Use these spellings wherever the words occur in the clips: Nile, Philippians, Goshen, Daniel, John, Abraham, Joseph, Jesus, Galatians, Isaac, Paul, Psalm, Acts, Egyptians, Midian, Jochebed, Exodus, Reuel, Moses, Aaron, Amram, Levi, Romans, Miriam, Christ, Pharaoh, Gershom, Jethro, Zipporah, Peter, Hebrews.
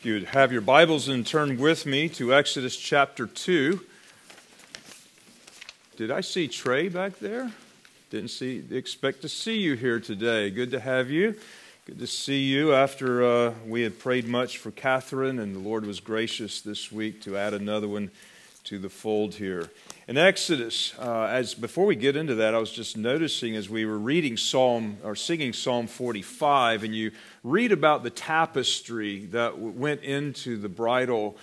If you would have your Bibles and turn with me to Exodus chapter 2. Did I see Trey back there? Didn't expect to see you here today. Good to have you. Good to see you after we had prayed much for Catherine, and the Lord was gracious this week to add another one to the fold here. In Exodus, as before we get into that, I was just noticing as we were reading singing Psalm 45, and you read about the tapestry that went into the bridal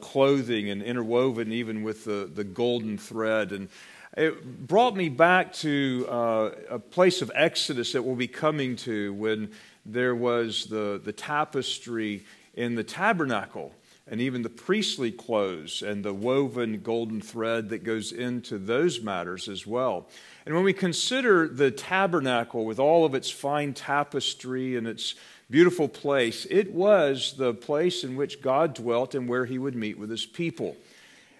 clothing and interwoven even with the golden thread. And it brought me back to a place of Exodus that we'll be coming to when there was the tapestry in the tabernacle. And even the priestly clothes and the woven golden thread that goes into those matters as well. And when we consider the tabernacle with all of its fine tapestry and its beautiful place, it was the place in which God dwelt and where he would meet with his people.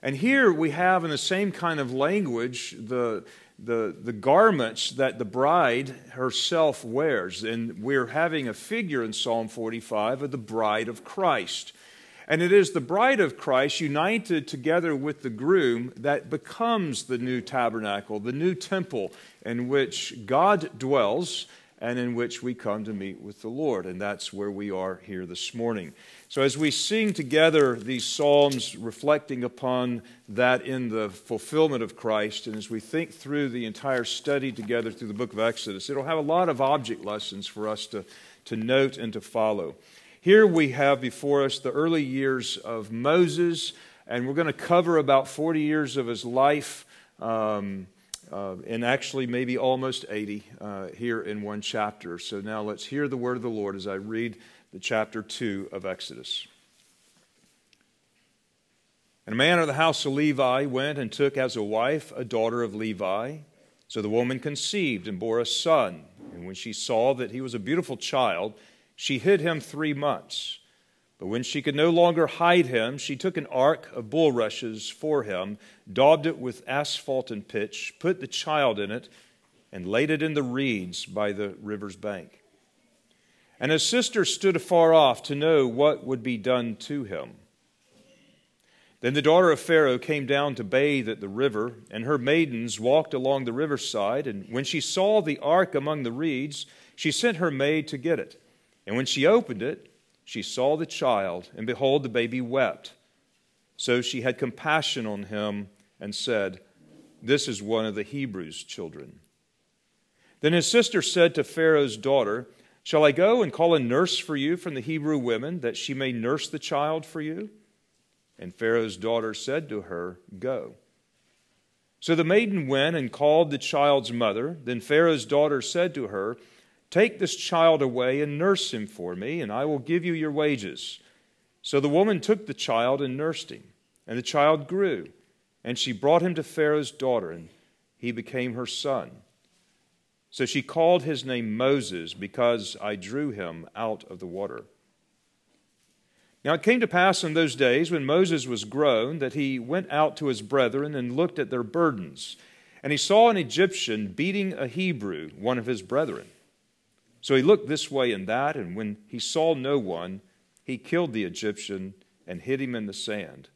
And here we have in the same kind of language the garments that the bride herself wears. And we're having a figure in Psalm 45 of the bride of Christ. And it is the bride of Christ united together with the groom that becomes the new tabernacle, the new temple in which God dwells and in which we come to meet with the Lord. And that's where we are here this morning. So as we sing together these psalms reflecting upon that in the fulfillment of Christ, and as we think through the entire study together through the book of Exodus, it'll have a lot of object lessons for us to note and to follow. Here we have before us the early years of Moses, and we're going to cover about 40 years of his life, and actually maybe almost 80 here in one chapter. So now let's hear the word of the Lord as I read the chapter 2 of Exodus. And a man of the house of Levi went and took as a wife a daughter of Levi. So the woman conceived and bore a son, and when she saw that he was a beautiful child, she hid him 3 months. But when she could no longer hide him, she took an ark of bulrushes for him, daubed it with asphalt and pitch, put the child in it, and laid it in the reeds by the river's bank. And his sister stood afar off to know what would be done to him. Then the daughter of Pharaoh came down to bathe at the river, and her maidens walked along the riverside. And when she saw the ark among the reeds, she sent her maid to get it. And when she opened it, she saw the child, and behold, the baby wept. So she had compassion on him and said, "This is one of the Hebrews' children." Then his sister said to Pharaoh's daughter, "Shall I go and call a nurse for you from the Hebrew women, that she may nurse the child for you?" And Pharaoh's daughter said to her, "Go." So the maiden went and called the child's mother. Then Pharaoh's daughter said to her, "Take this child away and nurse him for me, and I will give you your wages." So the woman took the child and nursed him. And the child grew, and she brought him to Pharaoh's daughter, and he became her son. So she called his name Moses, because I drew him out of the water. Now it came to pass in those days, when Moses was grown, that he went out to his brethren and looked at their burdens. And he saw an Egyptian beating a Hebrew, one of his brethren. So he looked this way and that, and when he saw no one, he killed the Egyptian and hid him in the sand.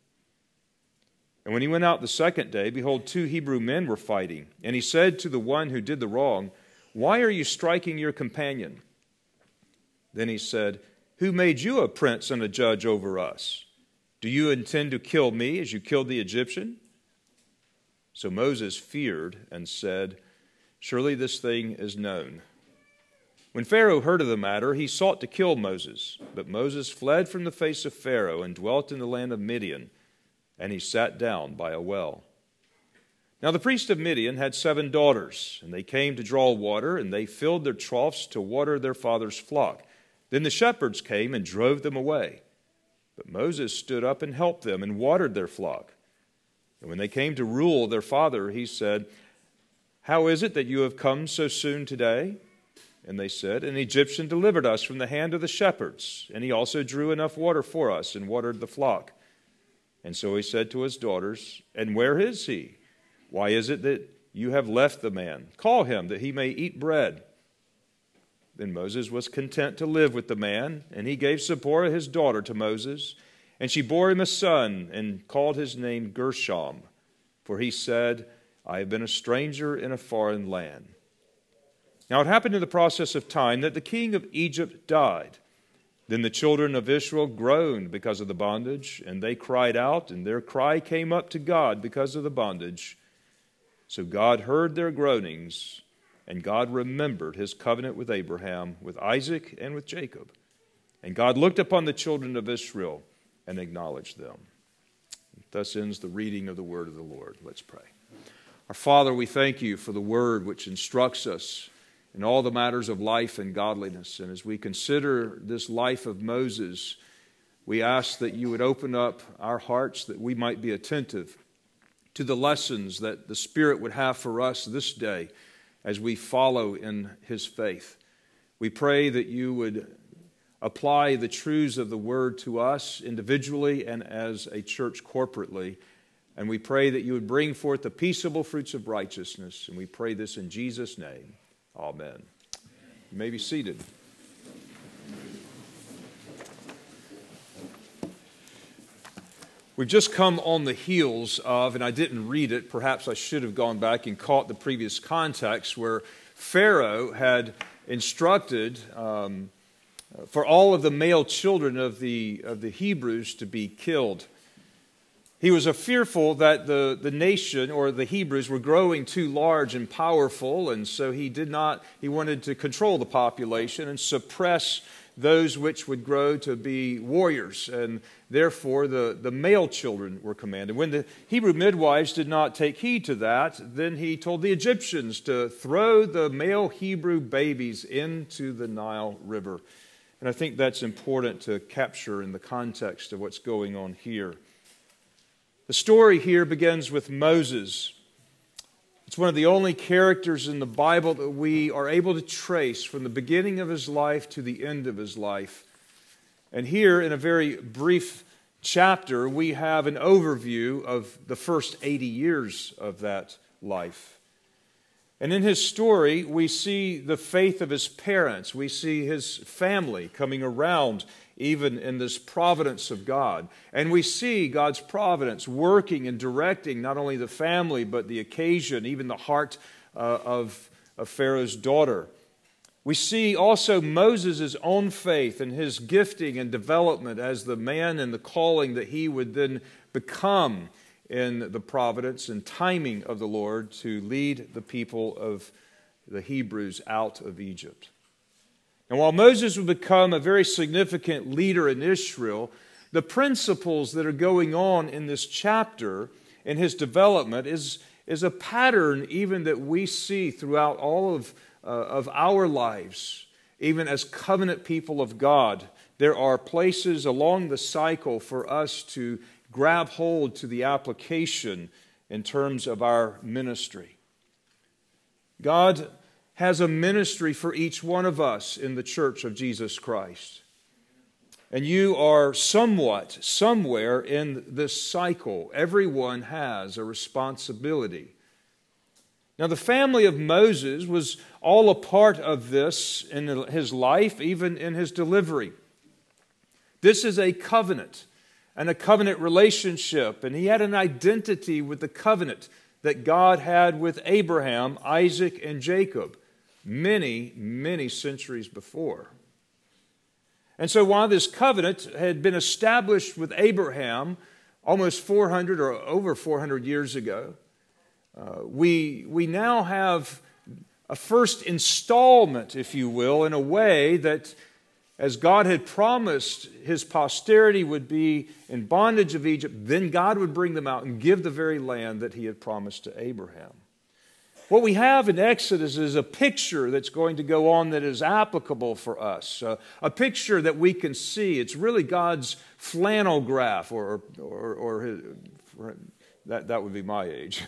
And when he went out the second day, behold, 2 Hebrew men were fighting. And he said to the one who did the wrong, "Why are you striking your companion?" Then he said, "Who made you a prince and a judge over us? Do you intend to kill me as you killed the Egyptian?" So Moses feared and said, "Surely this thing is known." When Pharaoh heard of the matter, he sought to kill Moses. But Moses fled from the face of Pharaoh and dwelt in the land of Midian, and he sat down by a well. Now the priest of Midian had 7 daughters, and they came to draw water, and they filled their troughs to water their father's flock. Then the shepherds came and drove them away. But Moses stood up and helped them and watered their flock. And when they came to rule their father, he said, "How is it that you have come so soon today?" And they said, "An Egyptian delivered us from the hand of the shepherds, and he also drew enough water for us and watered the flock." And so he said to his daughters, "And where is he? Why is it that you have left the man? Call him, that he may eat bread." Then Moses was content to live with the man, and he gave Zipporah his daughter to Moses, and she bore him a son and called his name Gershom, for he said, I have been a stranger in a foreign land. Now it happened in the process of time that the king of Egypt died. Then the children of Israel groaned because of the bondage, and they cried out, and their cry came up to God because of the bondage. So God heard their groanings, and God remembered his covenant with Abraham, with Isaac, and with Jacob. And God looked upon the children of Israel and acknowledged them. And thus ends the reading of the word of the Lord. Let's pray. Our Father, we thank you for the word which instructs us in all the matters of life and godliness. And as we consider this life of Moses, we ask that you would open up our hearts that we might be attentive to the lessons that the Spirit would have for us this day as we follow in his faith. We pray that you would apply the truths of the Word to us individually and as a church corporately. And we pray that you would bring forth the peaceable fruits of righteousness. And we pray this in Jesus' name. Amen. You may be seated. We've just come on the heels of, and I didn't read it, perhaps I should have gone back and caught the previous context, where Pharaoh had instructed for all of the male children of the Hebrews to be killed. He was fearful that the nation or the Hebrews were growing too large and powerful, and so he wanted to control the population and suppress those which would grow to be warriors, and therefore the male children were commanded. When the Hebrew midwives did not take heed to that, then he told the Egyptians to throw the male Hebrew babies into the Nile River. And I think that's important to capture in the context of what's going on here. The story here begins with Moses. It's one of the only characters in the Bible that we are able to trace from the beginning of his life to the end of his life. And here, in a very brief chapter, we have an overview of the first 80 years of that life. And in his story, we see the faith of his parents. We see his family coming around even in this providence of God. And we see God's providence working and directing not only the family, but the occasion, even the heart of Pharaoh's daughter. We see also Moses' own faith and his gifting and development as the man and the calling that he would then become in the providence and timing of the Lord to lead the people of the Hebrews out of Egypt. And while Moses would become a very significant leader in Israel, the principles that are going on in this chapter, in his development, is a pattern even that we see throughout all of our lives, even as covenant people of God. There are places along the cycle for us to grab hold to the application in terms of our ministry. God has a ministry for each one of us in the church of Jesus Christ. And you are somewhat, somewhere in this cycle. Everyone has a responsibility. Now, the family of Moses was all a part of this in his life, even in his delivery. This is a covenant and a covenant relationship, and he had an identity with the covenant that God had with Abraham, Isaac, and Jacob. Many, many centuries before. And so while this covenant had been established with Abraham almost 400 or over 400 years ago, we now have a first installment, if you will, in a way that as God had promised his posterity would be in bondage of Egypt, then God would bring them out and give the very land that he had promised to Abraham. What we have in Exodus is a picture that's going to go on that is applicable for us, a picture that we can see. It's really God's flannel graph, that would be my age.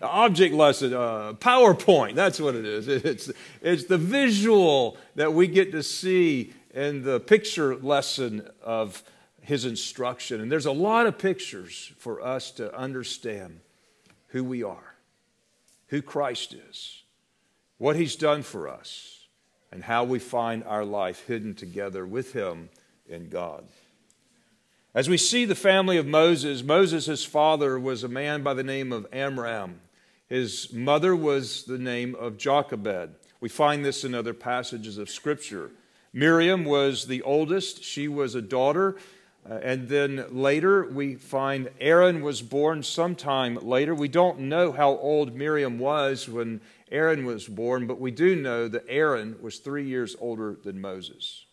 Object lesson, PowerPoint, that's what it is. It's the visual that we get to see in the picture lesson of his instruction. And there's a lot of pictures for us to understand who we are, who Christ is, what he's done for us, and how we find our life hidden together with him in God. As we see the family of Moses, Moses' father was a man by the name of Amram. His mother was the name of Jochebed. We find this in other passages of Scripture. Miriam was the oldest. She was a daughter. And then later we find Aaron was born sometime later. We don't know how old Miriam was when Aaron was born, but we do know that Aaron was 3 years older than Moses.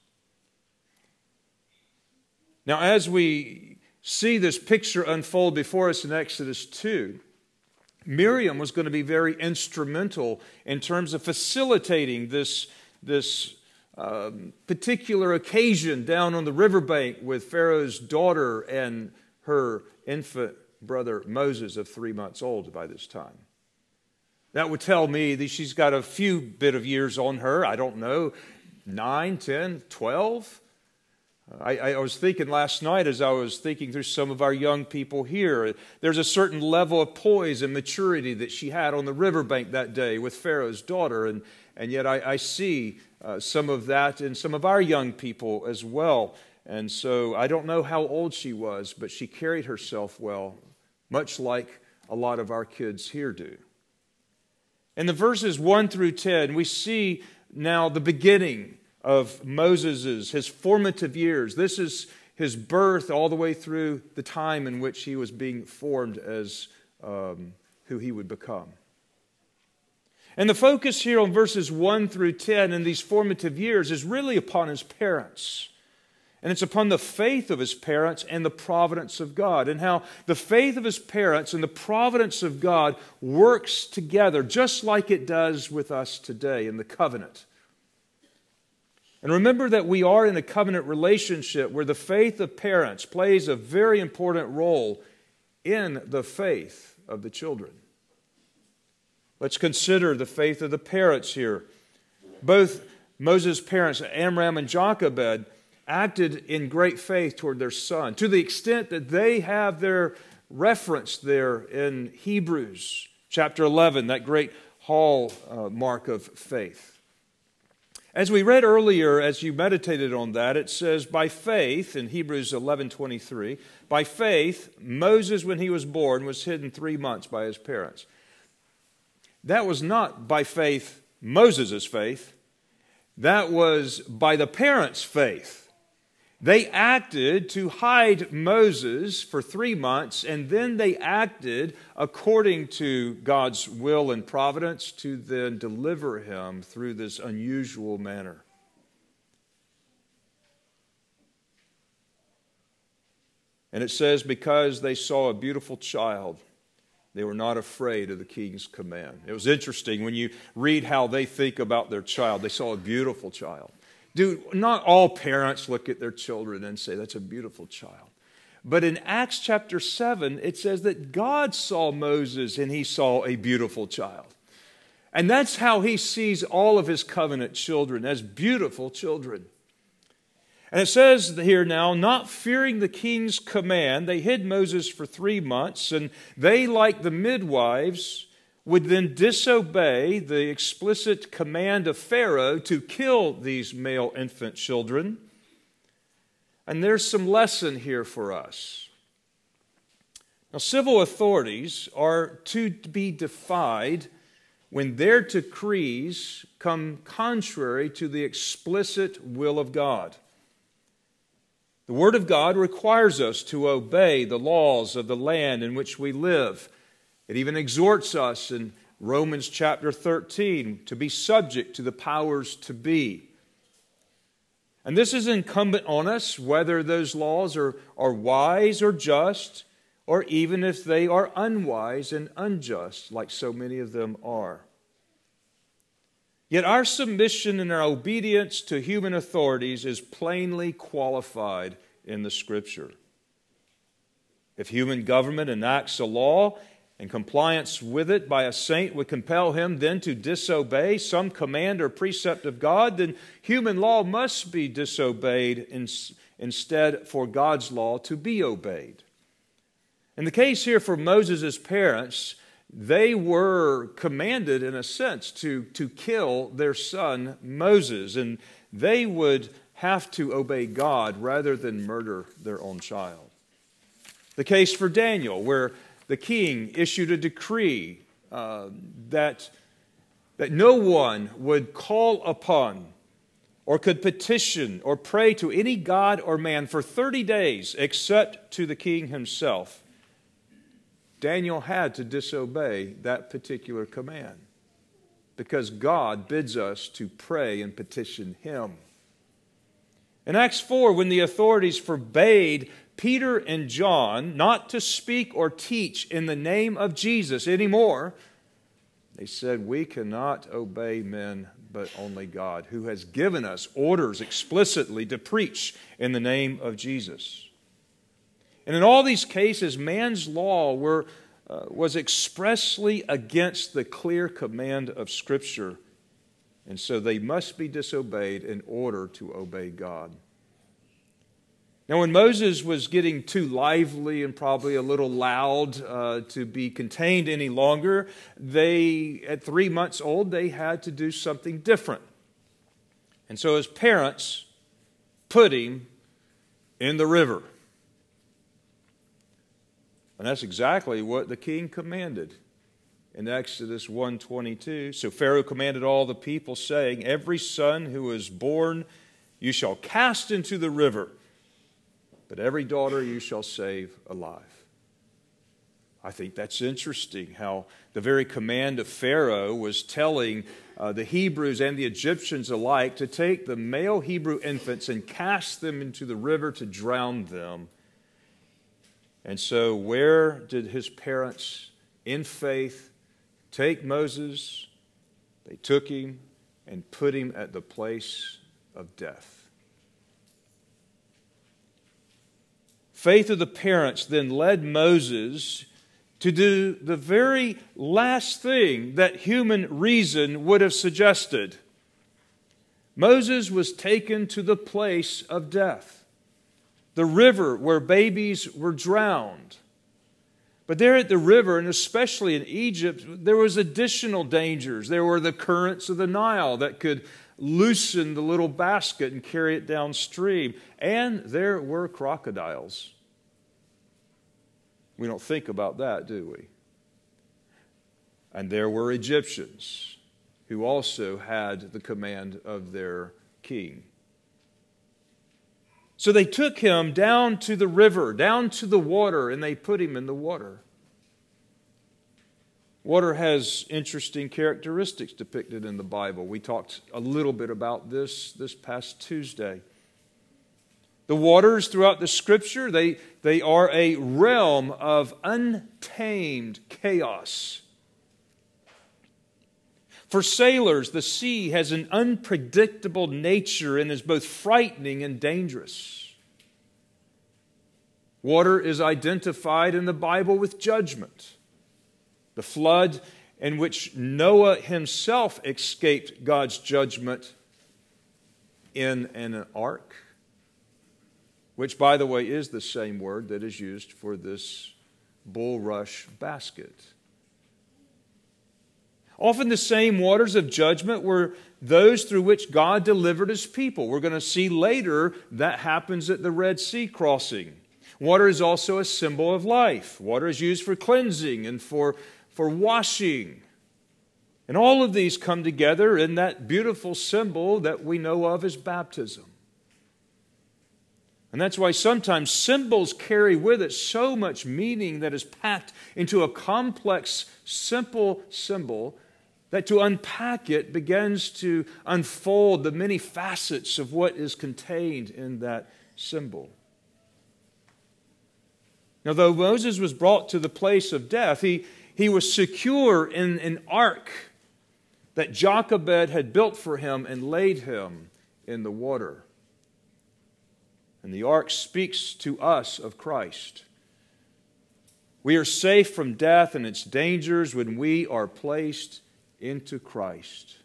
Now, as we see this picture unfold before us in Exodus 2, Miriam was going to be very instrumental in terms of facilitating this particular occasion down on the riverbank with Pharaoh's daughter and her infant brother Moses of 3 months old by this time. That would tell me that she's got a few bit of years on her. I don't know, 9, 10, 12. I was thinking last night as I was thinking through some of our young people here, there's a certain level of poise and maturity that she had on the riverbank that day with Pharaoh's daughter. And yet I see some of that in some of our young people as well. And so I don't know how old she was, but she carried herself well, much like a lot of our kids here do. In the verses 1 through 10, we see now the beginning of Moses', his formative years. This is his birth all the way through the time in which he was being formed as who he would become. And the focus here on verses 1 through 10 in these formative years is really upon his parents. And it's upon the faith of his parents and the providence of God, and how the faith of his parents and the providence of God works together just like it does with us today in the covenant. And remember that we are in a covenant relationship where the faith of parents plays a very important role in the faith of the children. Let's consider the faith of the parents here. Both Moses' parents, Amram and Jochebed, acted in great faith toward their son to the extent that they have their reference there in Hebrews chapter 11, that great hallmark of faith. As we read earlier, as you meditated on that, it says, by faith, in Hebrews 11:23, by faith, Moses, when he was born, was hidden 3 months by his parents. That was not by faith, Moses' faith. That was by the parents' faith. They acted to hide Moses for 3 months, and then they acted according to God's will and providence to then deliver him through this unusual manner. And it says, because they saw a beautiful child, they were not afraid of the king's command. It was interesting when you read how they think about their child. They saw a beautiful child. Not all parents look at their children and say, that's a beautiful child. But in Acts chapter 7, it says that God saw Moses and he saw a beautiful child. And that's how he sees all of his covenant children, as beautiful children. And it says here now, not fearing the king's command, they hid Moses for 3 months, and they, like the midwives, would then disobey the explicit command of Pharaoh to kill these male infant children. And there's some lesson here for us. Now, civil authorities are to be defied when their decrees come contrary to the explicit will of God. The Word of God requires us to obey the laws of the land in which we live. It even exhorts us in Romans chapter 13 to be subject to the powers to be. And this is incumbent on us, whether those laws are wise or just, or even if they are unwise and unjust, like so many of them are. Yet our submission and our obedience to human authorities is plainly qualified in the Scripture. If human government enacts a law and compliance with it by a saint would compel him then to disobey some command or precept of God, then human law must be disobeyed instead for God's law to be obeyed. In the case here for Moses' parents, they were commanded, in a sense, to kill their son Moses, and they would have to obey God rather than murder their own child. The case for Daniel, where the king issued a decree that no one would call upon or could petition or pray to any god or man for 30 days except to the king himself. Daniel had to disobey that particular command because God bids us to pray and petition him. In Acts 4, when the authorities forbade Peter and John not to speak or teach in the name of Jesus anymore, they said, "We cannot obey men, but only God, who has given us orders explicitly to preach in the name of Jesus." And in all these cases, man's law was expressly against the clear command of Scripture, and so they must be disobeyed in order to obey God. Now, when Moses was getting too lively and probably a little loud to be contained any longer, they, at 3 months old, they had to do something different. And so his parents put him in the river. And that's exactly what the king commanded in Exodus 1:22. So Pharaoh commanded all the people, saying, "Every son who is born you shall cast into the river, but every daughter you shall save alive." I think that's interesting how the very command of Pharaoh was telling the Hebrews and the Egyptians alike to take the male Hebrew infants and cast them into the river to drown them. And so where did his parents, in faith, take Moses? They took him and put him at the place of death. Faith of the parents then led Moses to do the very last thing that human reason would have suggested. Moses was taken to the place of death, the river where babies were drowned. But there at the river, and especially in Egypt, there was additional dangers. There were the currents of the Nile that could loosen the little basket and carry it downstream. And there were crocodiles. We don't think about that, do we? And there were Egyptians who also had the command of their king. So they took him down to the river, down to the water, and they put him in the water. Water has interesting characteristics depicted in the Bible. We talked a little bit about this past Tuesday. The waters throughout the Scripture, they are a realm of untamed chaos. For sailors, the sea has an unpredictable nature and is both frightening and dangerous. Water is identified in the Bible with judgment. The flood in which Noah himself escaped God's judgment in an ark, which, by the way, is the same word that is used for this bulrush basket. Often the same waters of judgment were those through which God delivered His people. We're going to see later that happens at the Red Sea crossing. Water is also a symbol of life. Water is used for cleansing and for washing. And all of these come together in that beautiful symbol that we know of as baptism. And that's why sometimes symbols carry with it so much meaning that is packed into a complex, simple symbol that to unpack it begins to unfold the many facets of what is contained in that symbol. Now, though Moses was brought to the place of death, he was secure in an ark that Jochebed had built for him and laid him in the water. And the ark speaks to us of Christ. We are safe from death and its dangers when we are placed into Christ.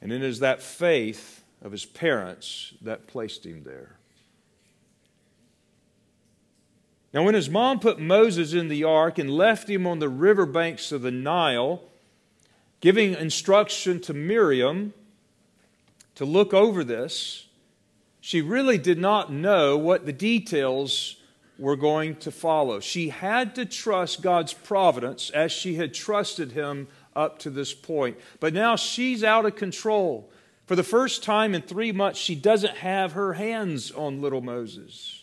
And it is that faith of his parents that placed him there. Now when his mom put Moses in the ark and left him on the river banks of the Nile, giving instruction to Miriam to look over this, she really did not know what the details were going to follow. She had to trust God's providence as she had trusted him up to this point. But now she's out of control. For the first time in 3 months, she doesn't have her hands on little Moses.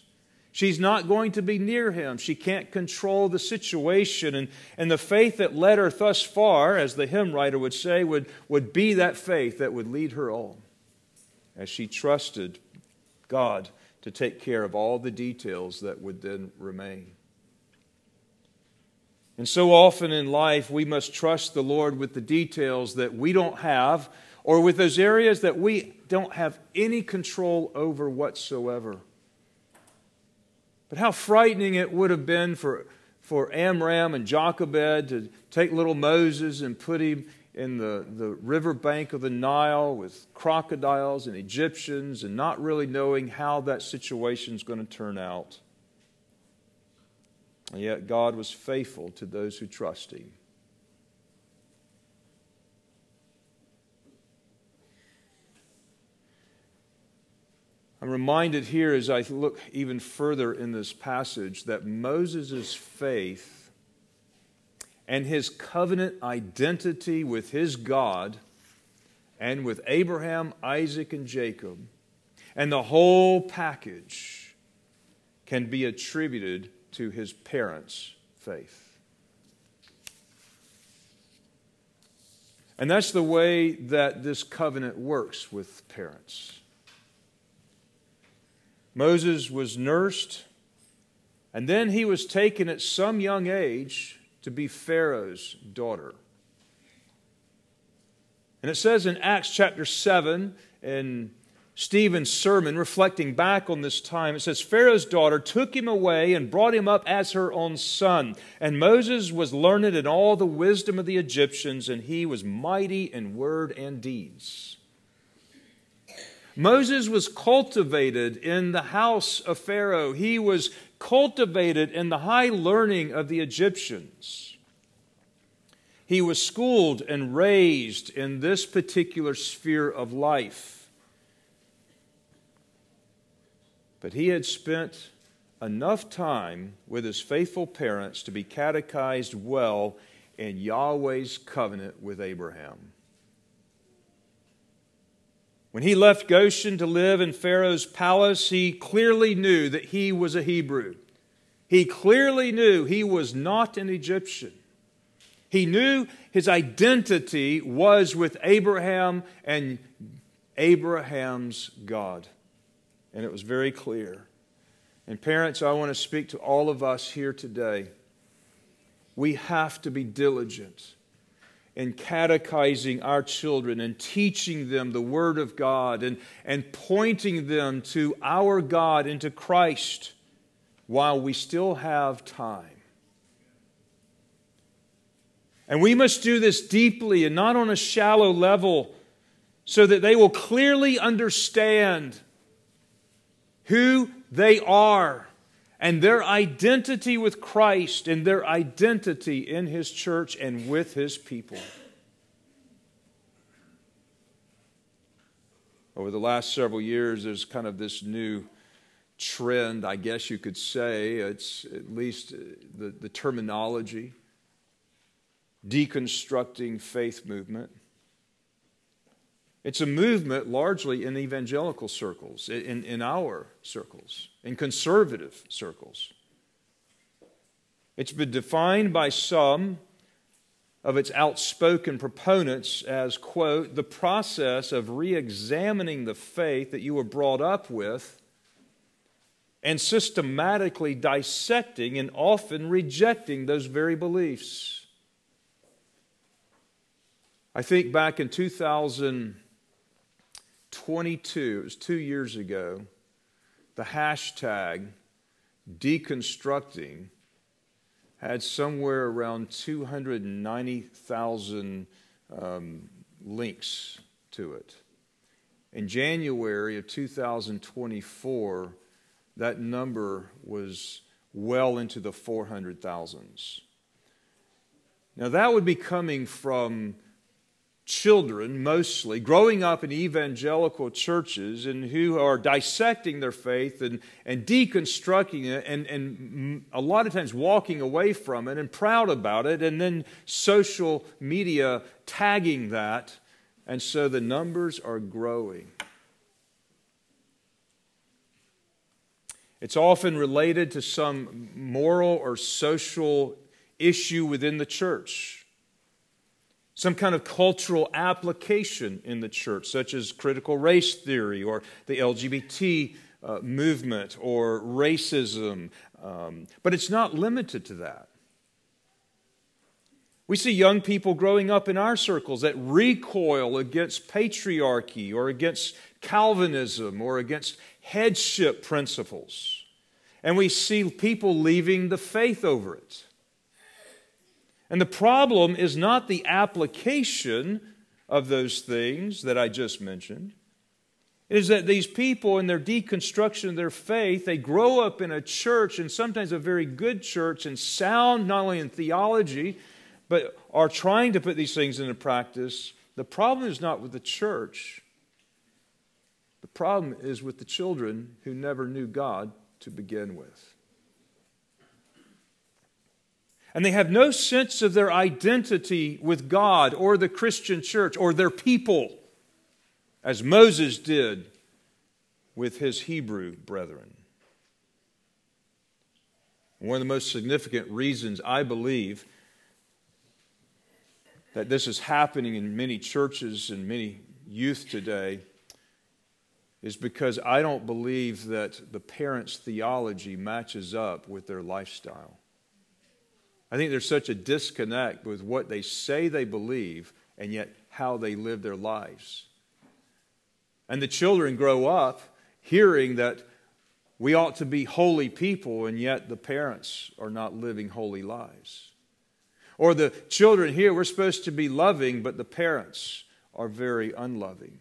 She's not going to be near him. She can't control the situation. And the faith that led her thus far, as the hymn writer would say, would be that faith that would lead her on as she trusted God to take care of all the details that would then remain. And so often in life, we must trust the Lord with the details that we don't have, or with those areas that we don't have any control over whatsoever. But how frightening it would have been for Amram and Jochebed to take little Moses and put him in the riverbank of the Nile with crocodiles and Egyptians and not really knowing how that situation's going to turn out. And yet God was faithful to those who trust him. I'm reminded here as I look even further in this passage that Moses' faith and his covenant identity with his God and with Abraham, Isaac, and Jacob and the whole package can be attributed to his parents' faith. And that's the way that this covenant works with parents. Moses was nursed, and then he was taken at some young age to be Pharaoh's daughter. And it says in Acts chapter 7, in Stephen's sermon, reflecting back on this time, it says, Pharaoh's daughter took him away and brought him up as her own son. And Moses was learned in all the wisdom of the Egyptians, and he was mighty in word and deeds. Moses was cultivated in the house of Pharaoh. He was cultivated in the high learning of the Egyptians. He was schooled and raised in this particular sphere of life. But he had spent enough time with his faithful parents to be catechized well in Yahweh's covenant with Abraham. When he left Goshen to live in Pharaoh's palace, he clearly knew that he was a Hebrew. He clearly knew he was not an Egyptian. He knew his identity was with Abraham and Abraham's God. And it was very clear. And parents, I want to speak to all of us here today. We have to be diligent in catechizing our children and teaching them the Word of God and pointing them to our God and to Christ while we still have time. And we must do this deeply and not on a shallow level so that they will clearly understand who they are and their identity with Christ and their identity in His church and with His people. Over the last several years, there's kind of this new trend, I guess you could say. It's at least the terminology, deconstructing faith movement. It's a movement largely in evangelical circles, in our circles, in conservative circles. It's been defined by some of its outspoken proponents as, quote, the process of re-examining the faith that you were brought up with and systematically dissecting and often rejecting those very beliefs. I think back in 2022, it was 2 years ago, the hashtag deconstructing had somewhere around 290,000 links to it. In January of 2024, that number was well into the 400,000s. Now that would be coming from children mostly, growing up in evangelical churches and who are dissecting their faith and deconstructing it and a lot of times walking away from it and proud about it, and then social media tagging that. And so the numbers are growing. It's often related to some moral or social issue within the church. Some kind of cultural application in the church, such as critical race theory or the LGBT movement or racism. But it's not limited to that. We see young people growing up in our circles that recoil against patriarchy or against Calvinism or against headship principles. And we see people leaving the faith over it. And the problem is not the application of those things that I just mentioned. It is that these people in their deconstruction of their faith, they grow up in a church, and sometimes a very good church, and sound not only in theology, but are trying to put these things into practice. The problem is not with the church. The problem is with the children who never knew God to begin with. And they have no sense of their identity with God or the Christian church or their people, as Moses did with his Hebrew brethren. One of the most significant reasons, I believe, that this is happening in many churches and many youth today is because I don't believe that the parents' theology matches up with their lifestyle. I think there's such a disconnect with what they say they believe and yet how they live their lives. And the children grow up hearing that we ought to be holy people, and yet the parents are not living holy lives. Or the children here, we're supposed to be loving, but the parents are very unloving.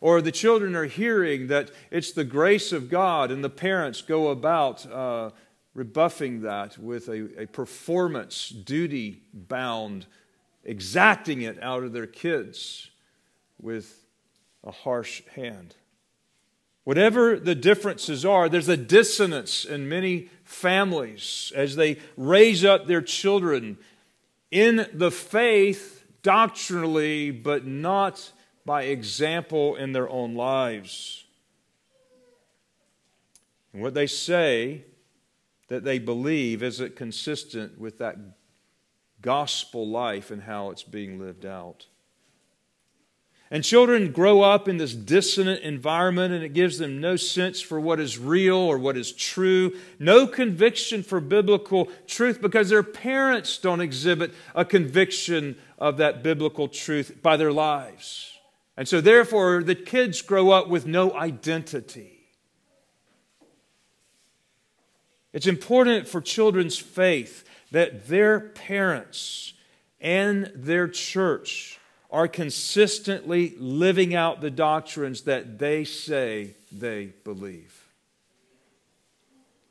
Or the children are hearing that it's the grace of God, and the parents go about rebuffing that with a performance, duty-bound, exacting it out of their kids with a harsh hand. Whatever the differences are, there's a dissonance in many families as they raise up their children in the faith doctrinally, but not by example in their own lives. And what they say that they believe, isn't consistent with that gospel life and how it's being lived out. And children grow up in this dissonant environment, and it gives them no sense for what is real or what is true, no conviction for biblical truth because their parents don't exhibit a conviction of that biblical truth by their lives. And so therefore, the kids grow up with no identity. It's important for children's faith that their parents and their church are consistently living out the doctrines that they say they believe.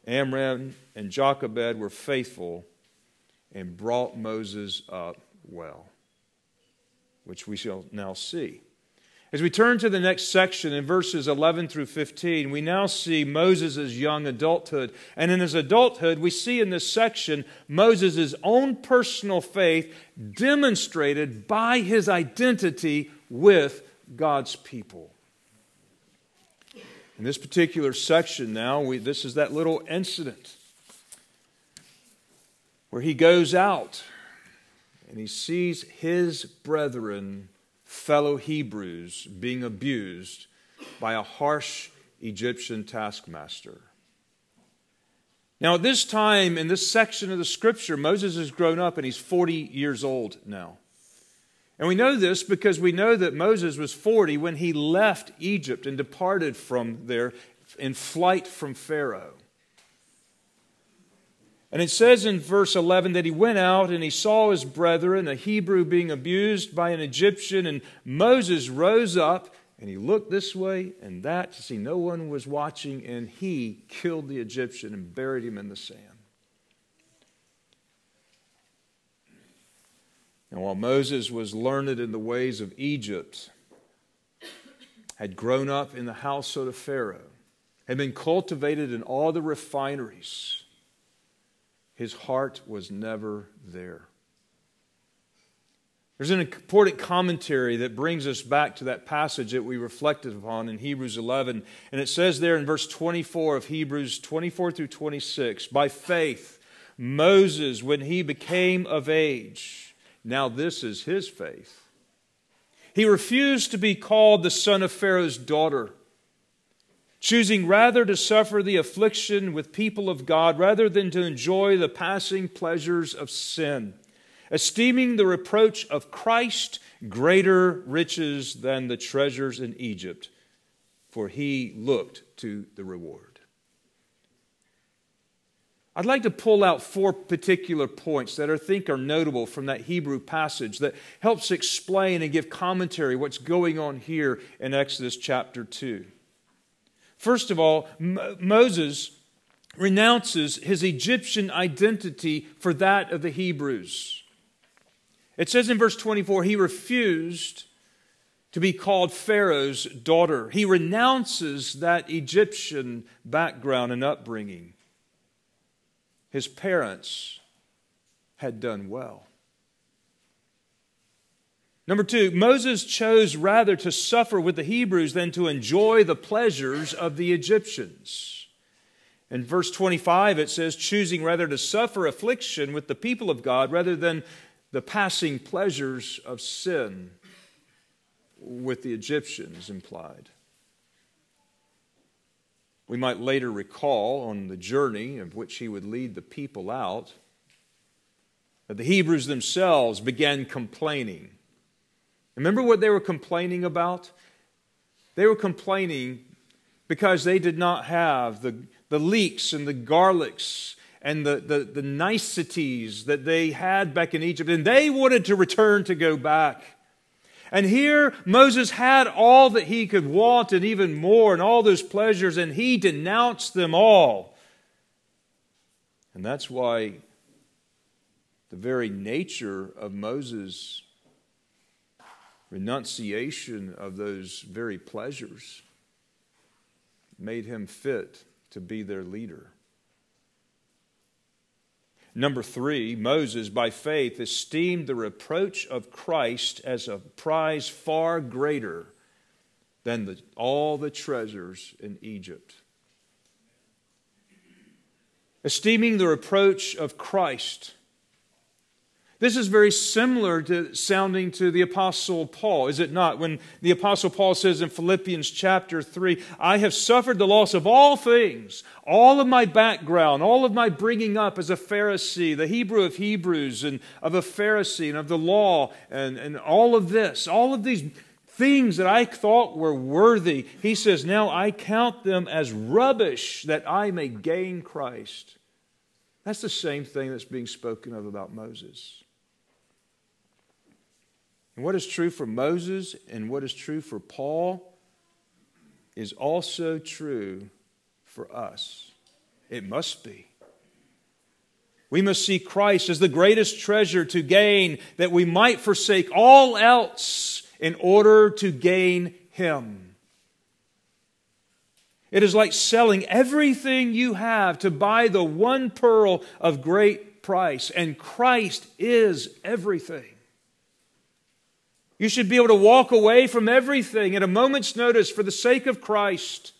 Amram and Jochebed were faithful and brought Moses up well, which we shall now see. As we turn to the next section in verses 11 through 15, we now see Moses' young adulthood. And in his adulthood, we see in this section Moses' own personal faith demonstrated by his identity with God's people. In this particular section now, this is that little incident where he goes out and he sees his brethren, fellow Hebrews, being abused by a harsh Egyptian taskmaster. Now at this time, in this section of the scripture, Moses has grown up and he's 40 years old now. And we know this because we know that Moses was 40 when he left Egypt and departed from there in flight from Pharaoh. And it says in verse 11 that he went out and he saw his brethren, a Hebrew being abused by an Egyptian, and Moses rose up, And he looked this way and that to see no one was watching, and he killed the Egyptian and buried him in the sand. And while Moses was learned in the ways of Egypt, had grown up in the household of Pharaoh, had been cultivated in all the refineries, his heart was never there. There's an important commentary that brings us back to that passage that we reflected upon in Hebrews 11. And it says there in verse 24 of Hebrews 24 through 26, by faith, Moses, when he became of age, now this is his faith, he refused to be called the son of Pharaoh's daughter, choosing rather to suffer the affliction with people of God rather than to enjoy the passing pleasures of sin, esteeming the reproach of Christ greater riches than the treasures in Egypt, for he looked to the reward. I'd like to pull out four particular points that I think are notable from that Hebrew passage that helps explain and give commentary what's going on here in Exodus chapter 2. First of all, Moses renounces his Egyptian identity for that of the Hebrews. It says in verse 24, he refused to be called Pharaoh's daughter. He renounces that Egyptian background and upbringing. His parents had done well. Number two, Moses chose rather to suffer with the Hebrews than to enjoy the pleasures of the Egyptians. In verse 25, it says, choosing rather to suffer affliction with the people of God rather than the passing pleasures of sin with the Egyptians implied. We might later recall on the journey of which he would lead the people out that the Hebrews themselves began complaining. Remember what they were complaining about? They were complaining because they did not have the leeks and the garlics and the niceties that they had back in Egypt, and they wanted to return to go back. And here, Moses had all that he could want and even more and all those pleasures, and he denounced them all. And that's why the very nature of Moses' renunciation of those very pleasures made him fit to be their leader. Number three, Moses, by faith, esteemed the reproach of Christ as a prize far greater than all the treasures in Egypt. Esteeming the reproach of Christ. This is very similar to sounding to the Apostle Paul, is it not? When the Apostle Paul says in Philippians chapter 3, I have suffered the loss of all things, all of my background, all of my bringing up as a Pharisee, the Hebrew of Hebrews and of a Pharisee and of the law and all of this, all of these things that I thought were worthy. He says, now I count them as rubbish that I may gain Christ. That's the same thing that's being spoken of about Moses. And what is true for Moses and what is true for Paul is also true for us. It must be. We must see Christ as the greatest treasure to gain, that we might forsake all else in order to gain Him. It is like selling everything you have to buy the one pearl of great price, and Christ is everything. You should be able to walk away from everything at a moment's notice for the sake of Christ,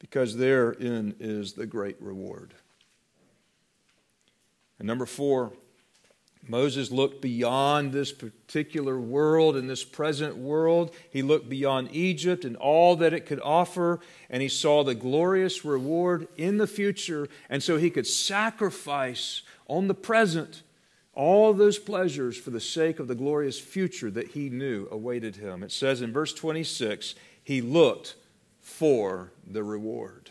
because therein is the great reward. And number four, Moses looked beyond this particular world and this present world. He looked beyond Egypt and all that it could offer, and he saw the glorious reward in the future, and so he could sacrifice on the present all those pleasures for the sake of the glorious future that he knew awaited him. It says in verse 26, he looked for the reward.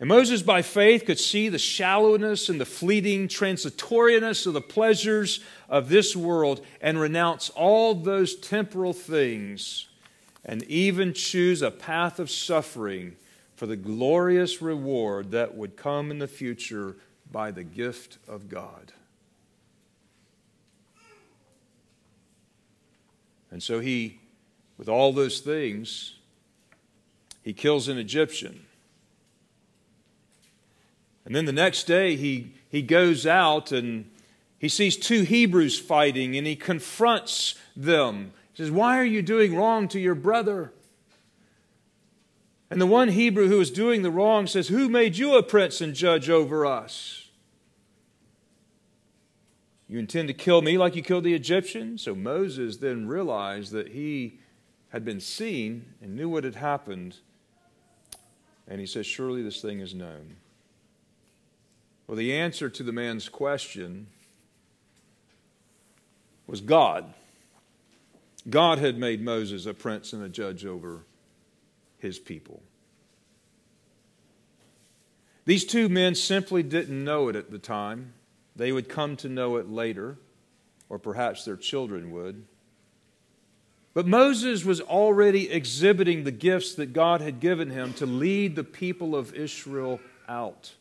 And Moses, by faith, could see the shallowness and the fleeting transitoriness of the pleasures of this world and renounce all those temporal things and even choose a path of suffering for the glorious reward that would come in the future by the gift of God. And so he, with all those things, he kills an Egyptian. And then the next day he goes out and he sees two Hebrews fighting and he confronts them. He says, "Why are you doing wrong to your brother?" And the one Hebrew who is doing the wrong says, "Who made you a prince and judge over us? You intend to kill me like you killed the Egyptian?" So Moses then realized that he had been seen and knew what had happened. And he says, "Surely this thing is known." Well, the answer to the man's question was God. God had made Moses a prince and a judge over his people. These two men simply didn't know it at the time. They would come to know it later, or perhaps their children would. But Moses was already exhibiting the gifts that God had given him to lead the people of Israel out.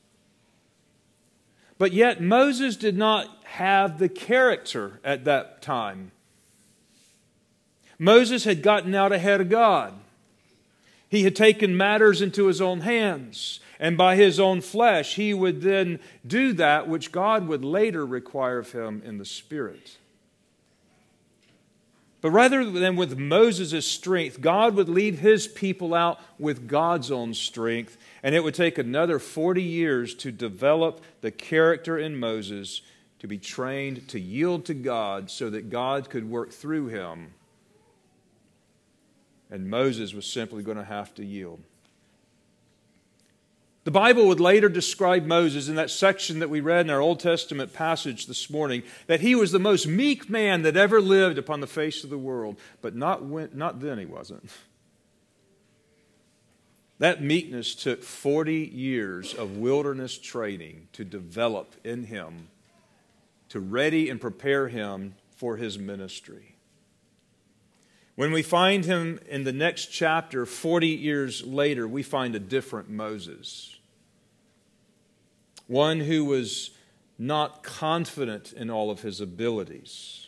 But yet Moses did not have the character at that time. Moses had gotten out ahead of God. He had taken matters into his own hands, and by his own flesh he would then do that which God would later require of him in the Spirit. But rather than with Moses' strength, God would lead his people out with God's own strength, and it would take another 40 years to develop the character in Moses to be trained to yield to God so that God could work through him. And Moses was simply going to have to yield. The Bible would later describe Moses in that section that we read in our Old Testament passage this morning, that he was the most meek man that ever lived upon the face of the world. But not then he wasn't. That meekness took 40 years of wilderness training to develop in him, to ready and prepare him for his ministry. When we find him in the next chapter, 40 years later, we find a different Moses. One who was not confident in all of his abilities.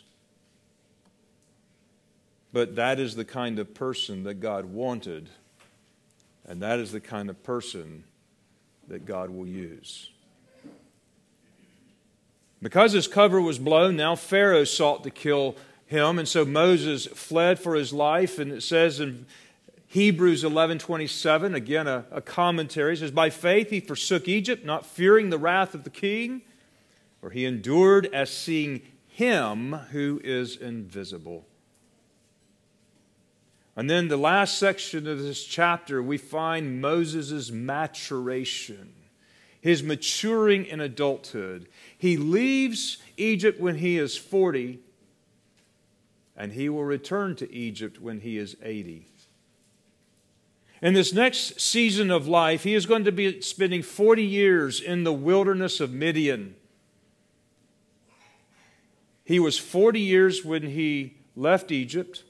But that is the kind of person that God wanted, and that is the kind of person that God will use. Because his cover was blown, now Pharaoh sought to kill him, and so Moses fled for his life, and it says in Hebrews 11:27, again a commentary, it says, "By faith he forsook Egypt, not fearing the wrath of the king, for he endured as seeing him who is invisible." And then the last section of this chapter, we find Moses' maturation, his maturing in adulthood. He leaves Egypt when he is 40, and he will return to Egypt when he is 80. In this next season of life, he is going to be spending 40 years in the wilderness of Midian. He was 40 years when he left Egypt.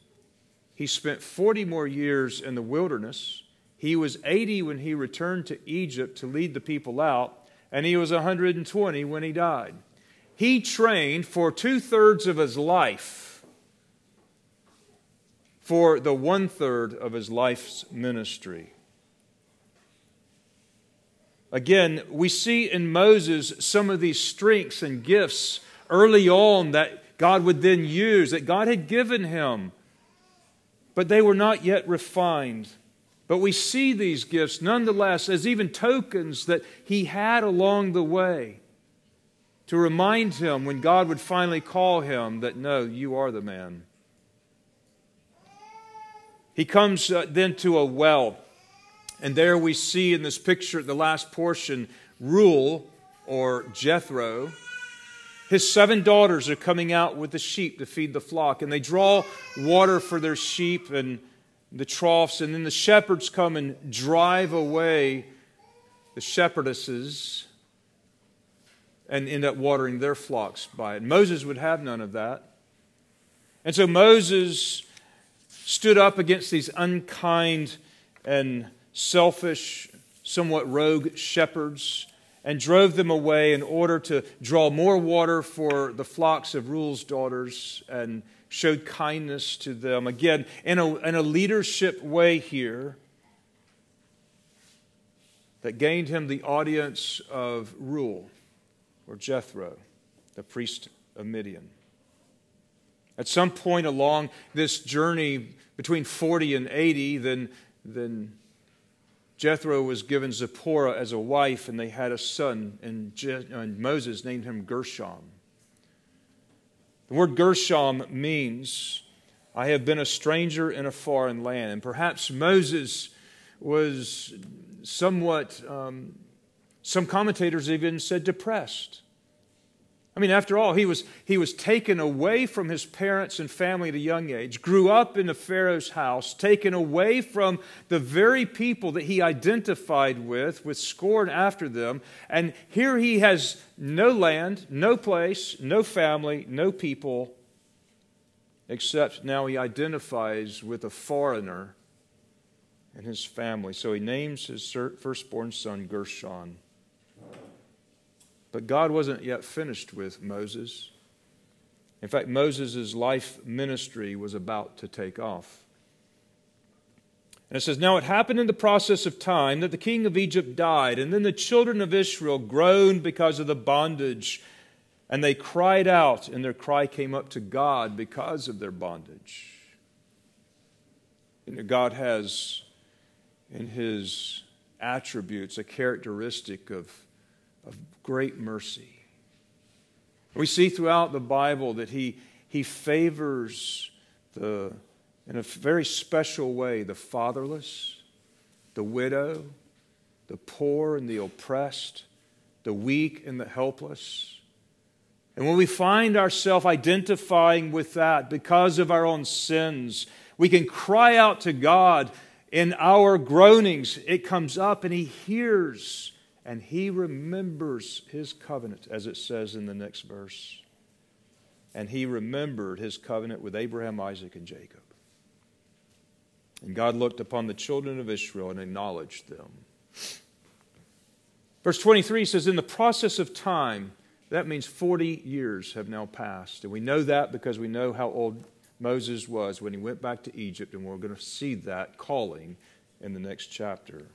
He spent 40 more years in the wilderness. He was 80 when he returned to Egypt to lead the people out, and he was 120 when he died. He trained for 2/3 of his life for the 1/3 of his life's ministry. Again, we see in Moses some of these strengths and gifts early on that God would then use, that God had given him, but they were not yet refined. But we see these gifts nonetheless as even tokens that he had along the way to remind him when God would finally call him that, no, you are the man. He comes then to a well, and there we see in this picture, the last portion, Reuel, or Jethro. His 7 daughters are coming out with the sheep to feed the flock, and they draw water for their sheep and the troughs, and then the shepherds come and drive away the shepherdesses and end up watering their flocks by it. Moses would have none of that. And so Moses stood up against these unkind and selfish, somewhat rogue shepherds and drove them away in order to draw more water for the flocks of Ruel's daughters and showed kindness to them. Again, in a leadership way here that gained him the audience of Reuel, or Jethro, the priest of Midian. At some point along this journey between 40 and 80, then Jethro was given Zipporah as a wife, and they had a son, and Moses named him Gershom. The word Gershom means, I have been a stranger in a foreign land. And perhaps Moses was somewhat, some commentators even said depressed. I mean, after all, he was taken away from his parents and family at a young age, grew up in the Pharaoh's house, taken away from the very people that he identified with scorn after them. And here he has no land, no place, no family, no people, except now he identifies with a foreigner and his family. So he names his firstborn son Gershon. But God wasn't yet finished with Moses. In fact, Moses' life ministry was about to take off. And it says, now it happened in the process of time that the king of Egypt died, and then the children of Israel groaned because of the bondage, and they cried out, and their cry came up to God because of their bondage. And God has in His attributes a characteristic of great mercy. We see throughout the Bible that He favors in a very special way the fatherless, the widow, the poor and the oppressed, the weak and the helpless. And when we find ourselves identifying with that because of our own sins, we can cry out to God in our groanings. It comes up and He hears. And He remembers His covenant, as it says in the next verse. And He remembered His covenant with Abraham, Isaac, and Jacob. And God looked upon the children of Israel and acknowledged them. Verse 23 says, in the process of time, that means 40 years have now passed. And we know that because we know how old Moses was when he went back to Egypt. And we're going to see that calling in the next chapter.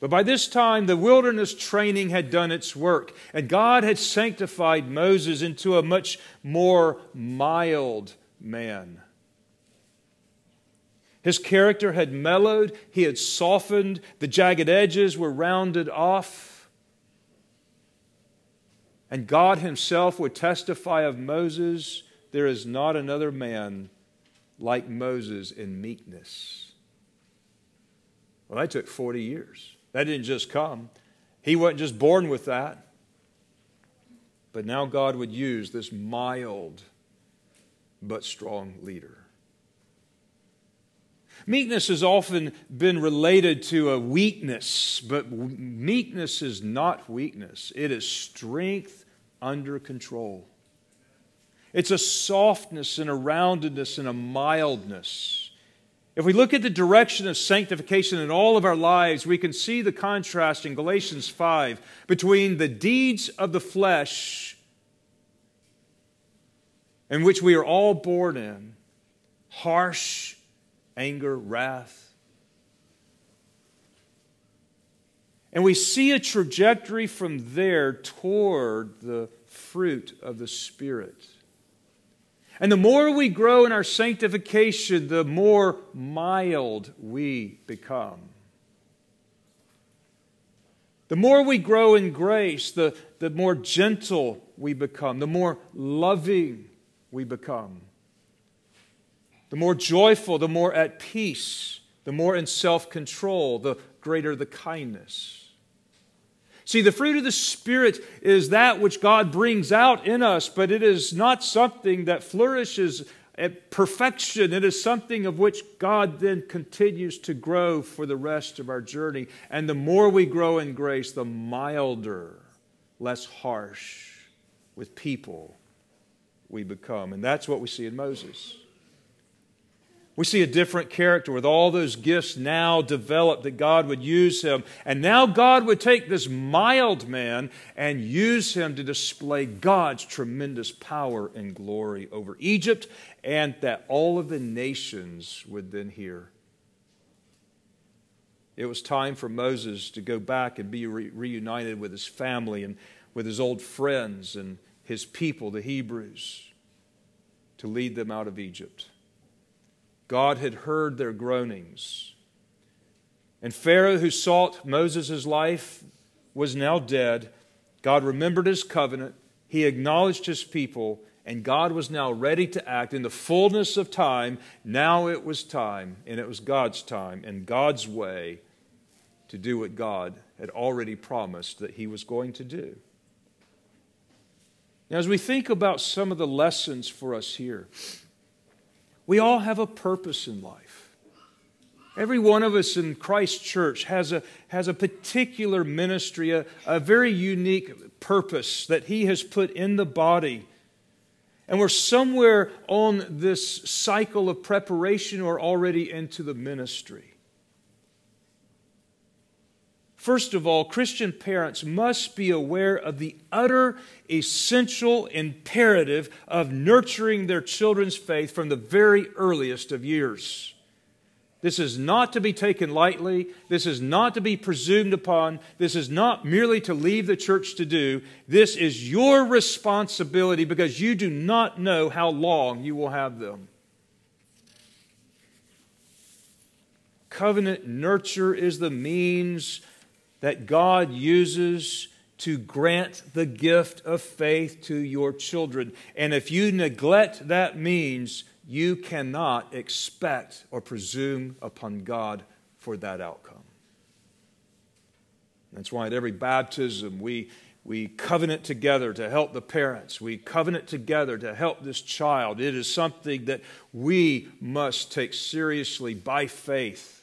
But by this time, the wilderness training had done its work, and God had sanctified Moses into a much more mild man. His character had mellowed, he had softened, the jagged edges were rounded off. And God Himself would testify of Moses, there is not another man like Moses in meekness. Well, that took 40 years. That didn't just come. He wasn't just born with that. But now God would use this mild but strong leader. Meekness has often been related to a weakness, but meekness is not weakness. It is strength under control. It's a softness and a roundedness and a mildness. If we look at the direction of sanctification in all of our lives, we can see the contrast in Galatians 5 between the deeds of the flesh, in which we are all born in, harsh, anger, wrath. And we see a trajectory from there toward the fruit of the Spirit. And the more we grow in our sanctification, the more mild we become. The more we grow in grace, the more gentle we become, the more loving we become, the more joyful, the more at peace, the more in self-control, the greater the kindness. See, the fruit of the Spirit is that which God brings out in us, but it is not something that flourishes a perfection. It is something of which God then continues to grow for the rest of our journey. And the more we grow in grace, the milder, less harsh with people we become. And that's what we see in Moses. We see a different character with all those gifts now developed that God would use him. And now God would take this mild man and use him to display God's tremendous power and glory over Egypt, and that all of the nations would then hear. It was time for Moses to go back and be reunited with his family and with his old friends and his people, the Hebrews, to lead them out of Egypt. God had heard their groanings. And Pharaoh, who sought Moses' life, was now dead. God remembered his covenant. He acknowledged his people. And God was now ready to act in the fullness of time. Now it was time, and it was God's time and God's way to do what God had already promised that he was going to do. Now, as we think about some of the lessons for us here, we all have a purpose in life. Every one of us in Christ Church has a particular ministry, a very unique purpose that he has put in the body. And we're somewhere on this cycle of preparation or already into the ministry. First of all, Christian parents must be aware of the utter essential imperative of nurturing their children's faith from the very earliest of years. This is not to be taken lightly. This is not to be presumed upon. This is not merely to leave the church to do. This is your responsibility because you do not know how long you will have them. Covenant nurture is the means that God uses to grant the gift of faith to your children. And if you neglect that means, you cannot expect or presume upon God for that outcome. That's why at every baptism we covenant together to help the parents. We covenant together to help this child. It is something that we must take seriously by faith.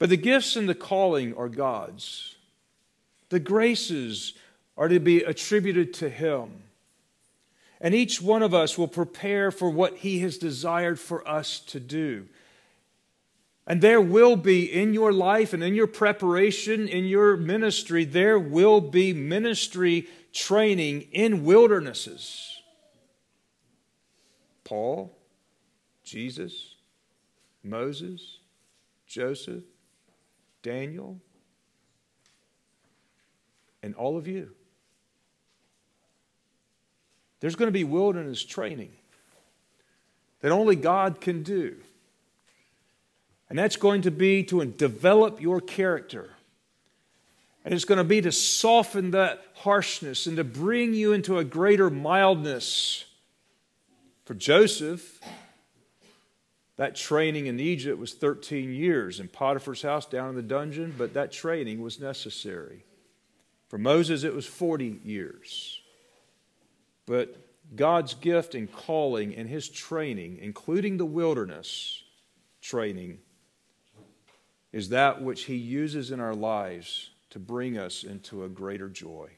But the gifts and the calling are God's. The graces are to be attributed to Him. And each one of us will prepare for what He has desired for us to do. And there will be in your life and in your preparation, in your ministry, there will be ministry training in wildernesses. Paul, Jesus, Moses, Joseph, Daniel, and all of you. There's going to be wilderness training that only God can do. And that's going to be to develop your character. And it's going to be to soften that harshness and to bring you into a greater mildness. For Joseph, that training in Egypt was 13 years in Potiphar's house down in the dungeon, but that training was necessary. For Moses, it was 40 years. But God's gift and calling and his training, including the wilderness training, is that which he uses in our lives to bring us into a greater joy.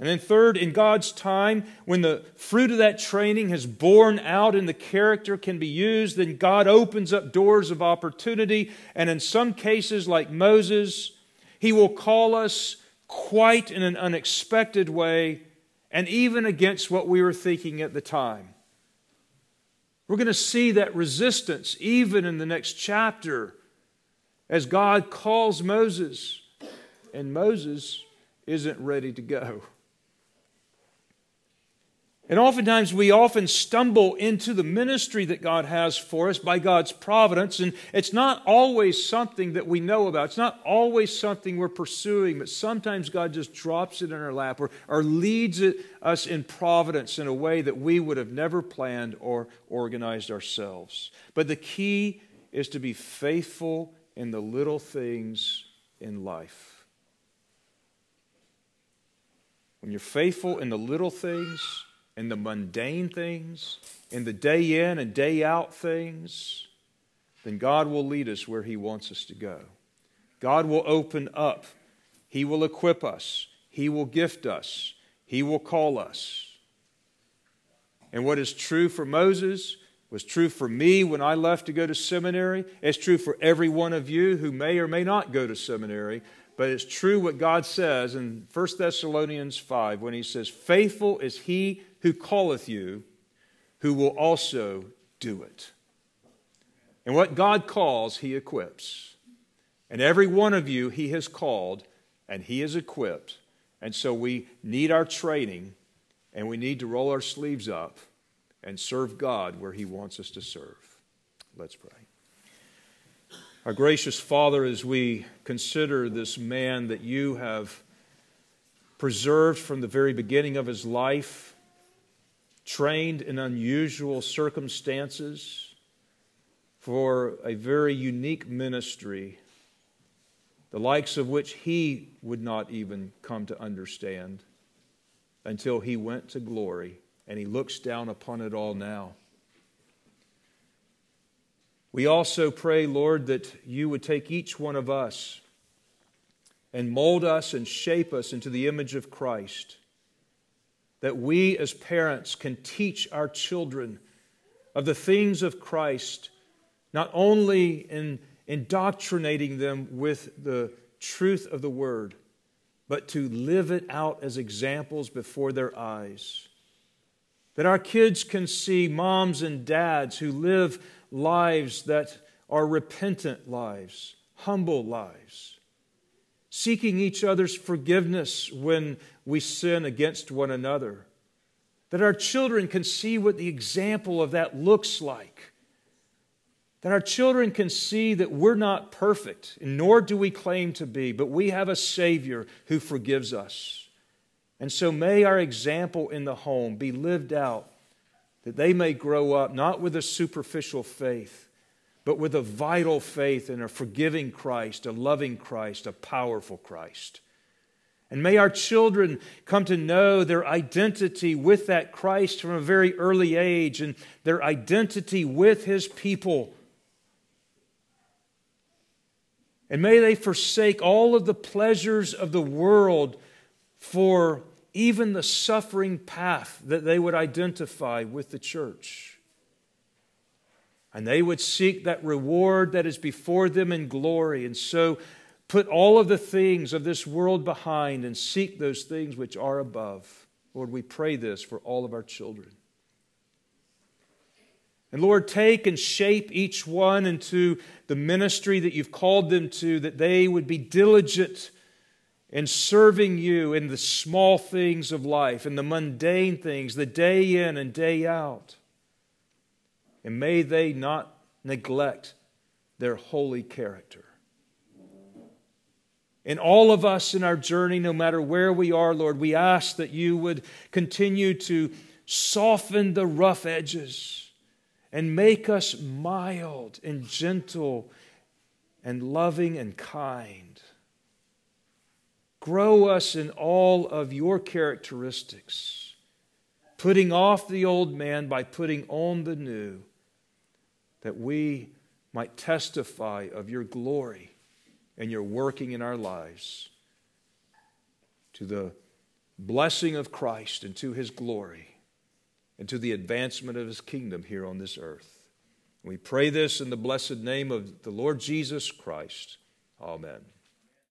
And then third, in God's time, when the fruit of that training has borne out and the character can be used, then God opens up doors of opportunity. And in some cases, like Moses, He will call us quite in an unexpected way and even against what we were thinking at the time. We're going to see that resistance even in the next chapter as God calls Moses. And Moses isn't ready to go. And oftentimes we often stumble into the ministry that God has for us by God's providence. And it's not always something that we know about. It's not always something we're pursuing. But sometimes God just drops it in our lap or leads us in providence in a way that we would have never planned or organized ourselves. But the key is to be faithful in the little things in life. When you're faithful in the little things, in the mundane things, in the day in and day out things, then God will lead us where He wants us to go. God will open up. He will equip us. He will gift us. He will call us. And what is true for Moses was true for me when I left to go to seminary. It's true for every one of you who may or may not go to seminary. But it's true what God says in 1 Thessalonians 5 when He says, faithful is He who calleth you, who will also do it. And what God calls, He equips. And every one of you He has called and He is equipped. And so we need our training and we need to roll our sleeves up and serve God where He wants us to serve. Let's pray. Our gracious Father, as we consider this man that You have preserved from the very beginning of his life, trained in unusual circumstances for a very unique ministry, the likes of which he would not even come to understand until he went to glory, and he looks down upon it all now. We also pray, Lord, that You would take each one of us and mold us and shape us into the image of Christ, that we as parents can teach our children of the things of Christ, not only in indoctrinating them with the truth of the Word, but to live it out as examples before their eyes. That our kids can see moms and dads who live lives that are repentant lives, humble lives, seeking each other's forgiveness when we sin against one another, that our children can see what the example of that looks like, that our children can see that we're not perfect, nor do we claim to be, but we have a Savior who forgives us. And so may our example in the home be lived out, that they may grow up not with a superficial faith, but with a vital faith in a forgiving Christ, a loving Christ, a powerful Christ. And may our children come to know their identity with that Christ from a very early age and their identity with His people. And may they forsake all of the pleasures of the world for even the suffering path that they would identify with the church. And they would seek that reward that is before them in glory, and so put all of the things of this world behind and seek those things which are above. Lord, we pray this for all of our children. And Lord, take and shape each one into the ministry that You've called them to, that they would be diligent and serving You in the small things of life, in the mundane things, the day in and day out. And may they not neglect their holy character. And all of us in our journey, no matter where we are, Lord, we ask that You would continue to soften the rough edges and make us mild and gentle and loving and kind. Grow us in all of Your characteristics, putting off the old man by putting on the new, that we might testify of Your glory and Your working in our lives to the blessing of Christ and to His glory and to the advancement of His kingdom here on this earth. We pray this in the blessed name of the Lord Jesus Christ. Amen.